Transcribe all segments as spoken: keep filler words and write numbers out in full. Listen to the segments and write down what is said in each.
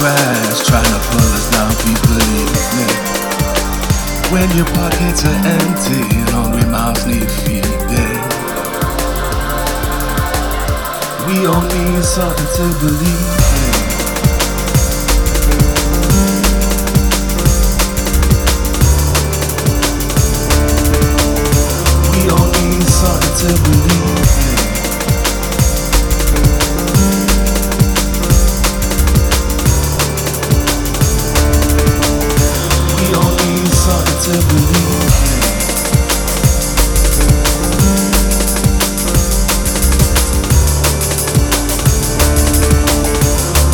grass, trying to pull us down, please believe me. When your pockets are empty, hungry mouths need feeding. We all need something to believe in. To believe in.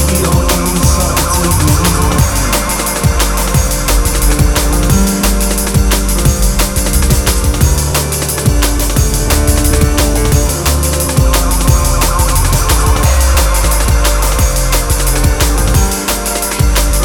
We all need something to believe in. We all need something to believe in.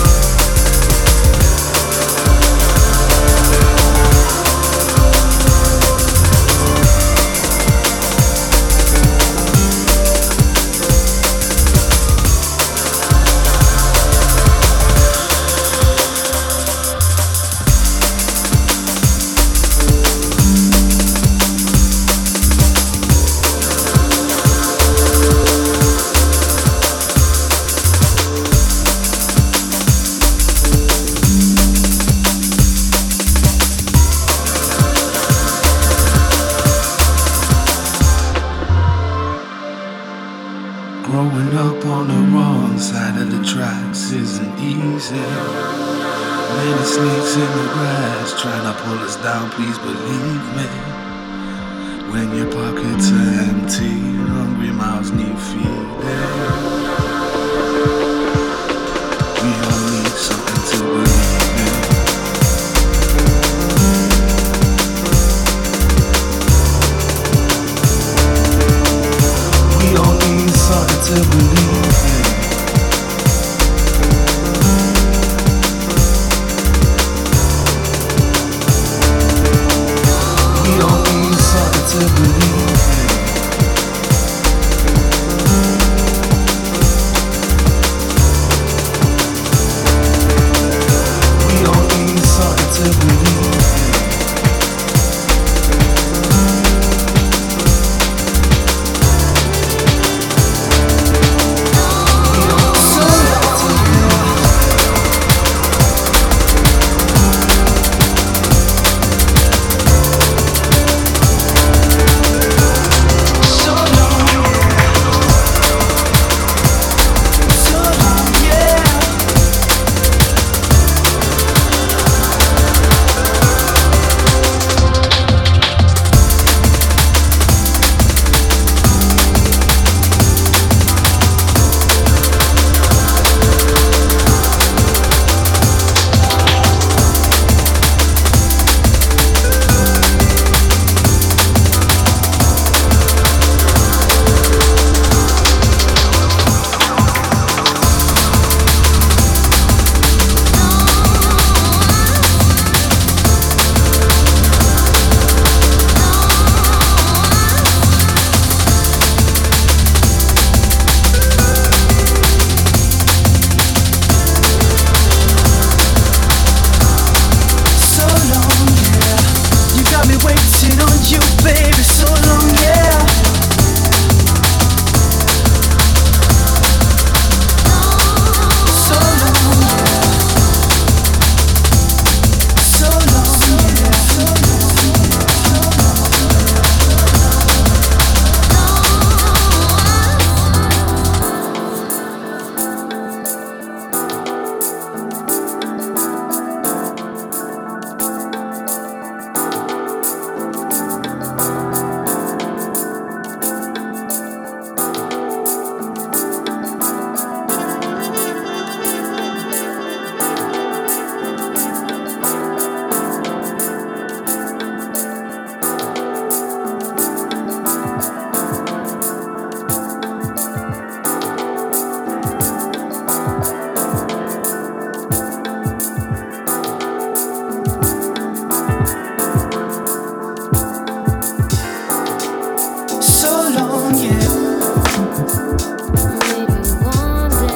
Growing up on the wrong side of the tracks isn't easy. Many snakes in the grass trying to pull us down, please believe me. When your pockets are empty, hungry mouths need feeding. We all need something to believe in. We all need something to believe in. We all need something to believe in. We all need something to believe in. Maybe one day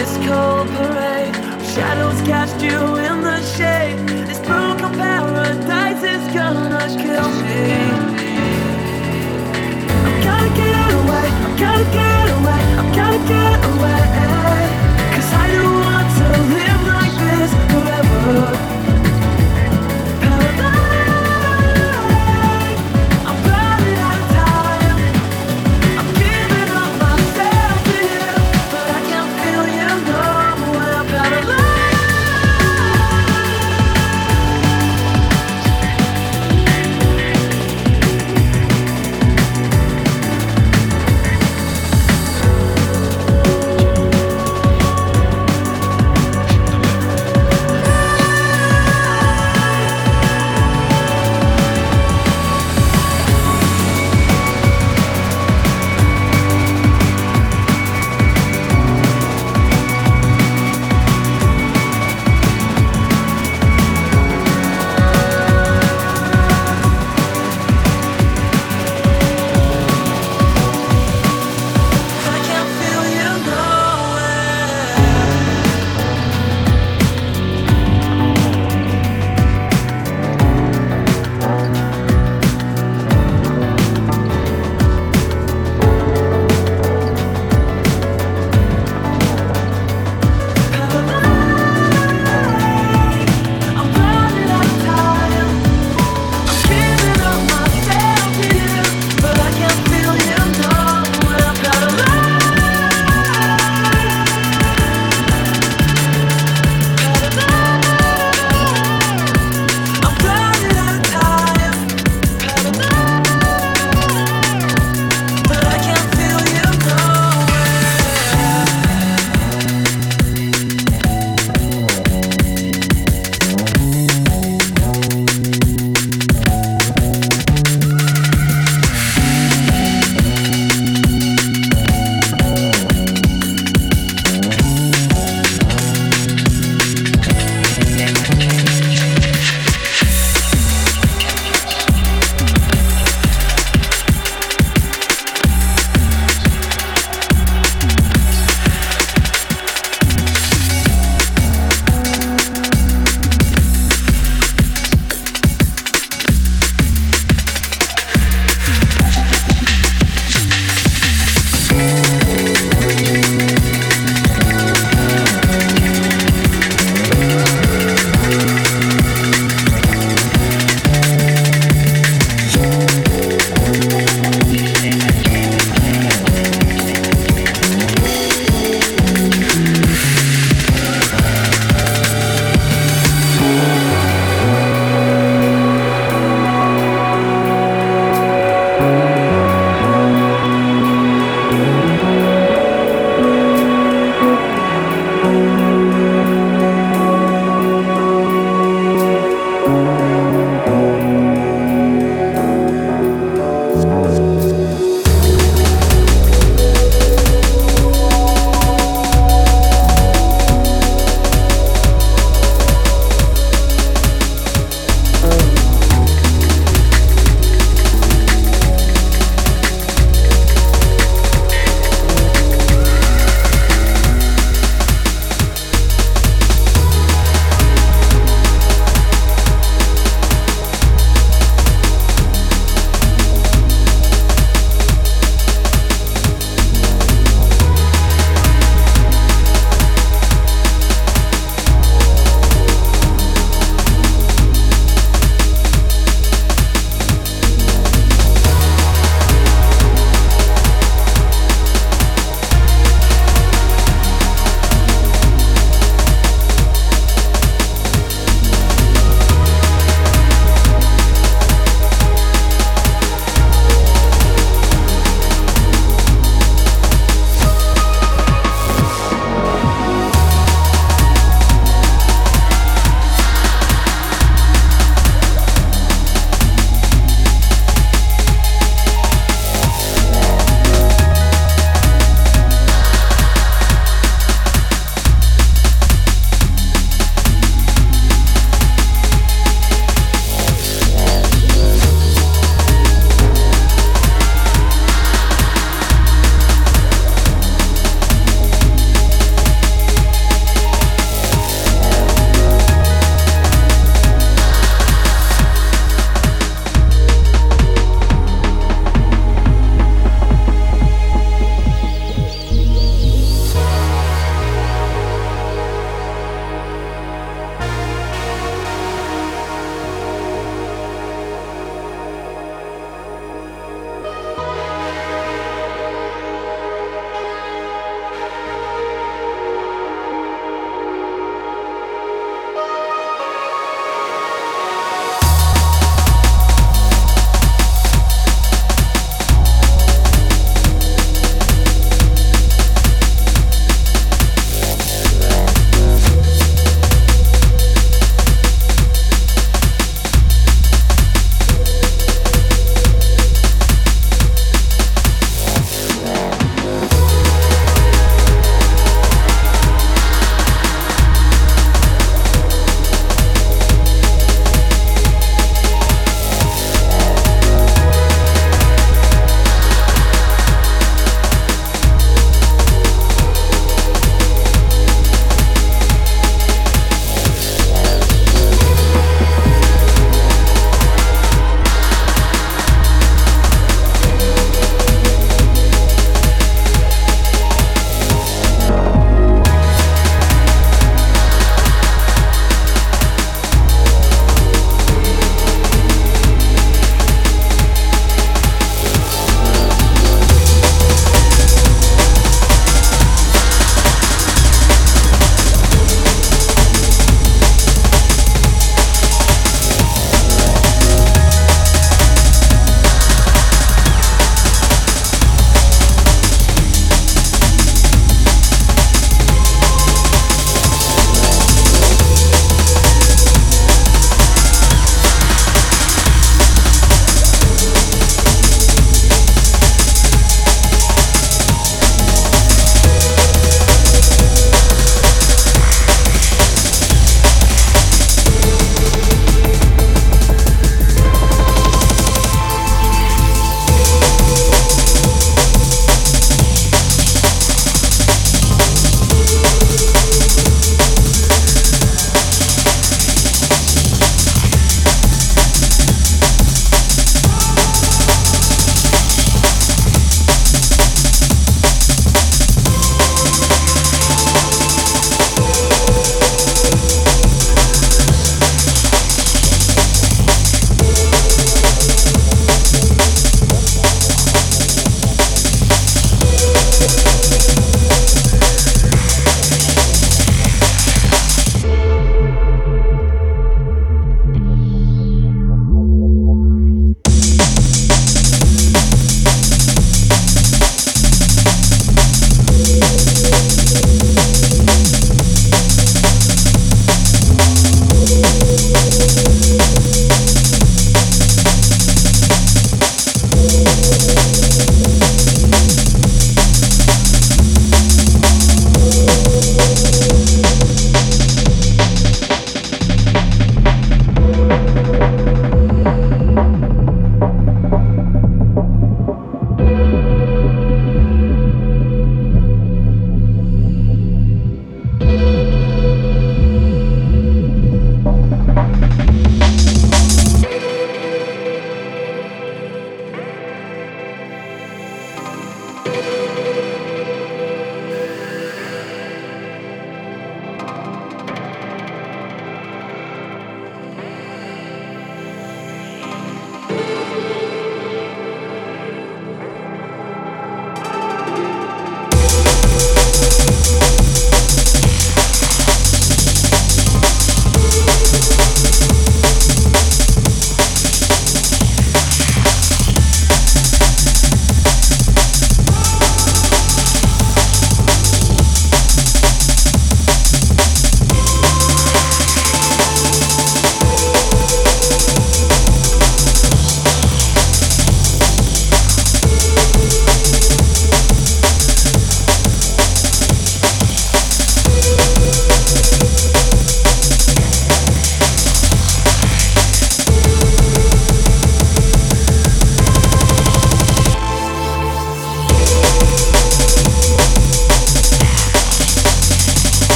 this cold parade. Shadows cast you in the shade. This broken paradise is gonna kill me. I've gotta get away, I've gotta get away, I've gotta get away. Cause I don't want to live like this forever.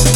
we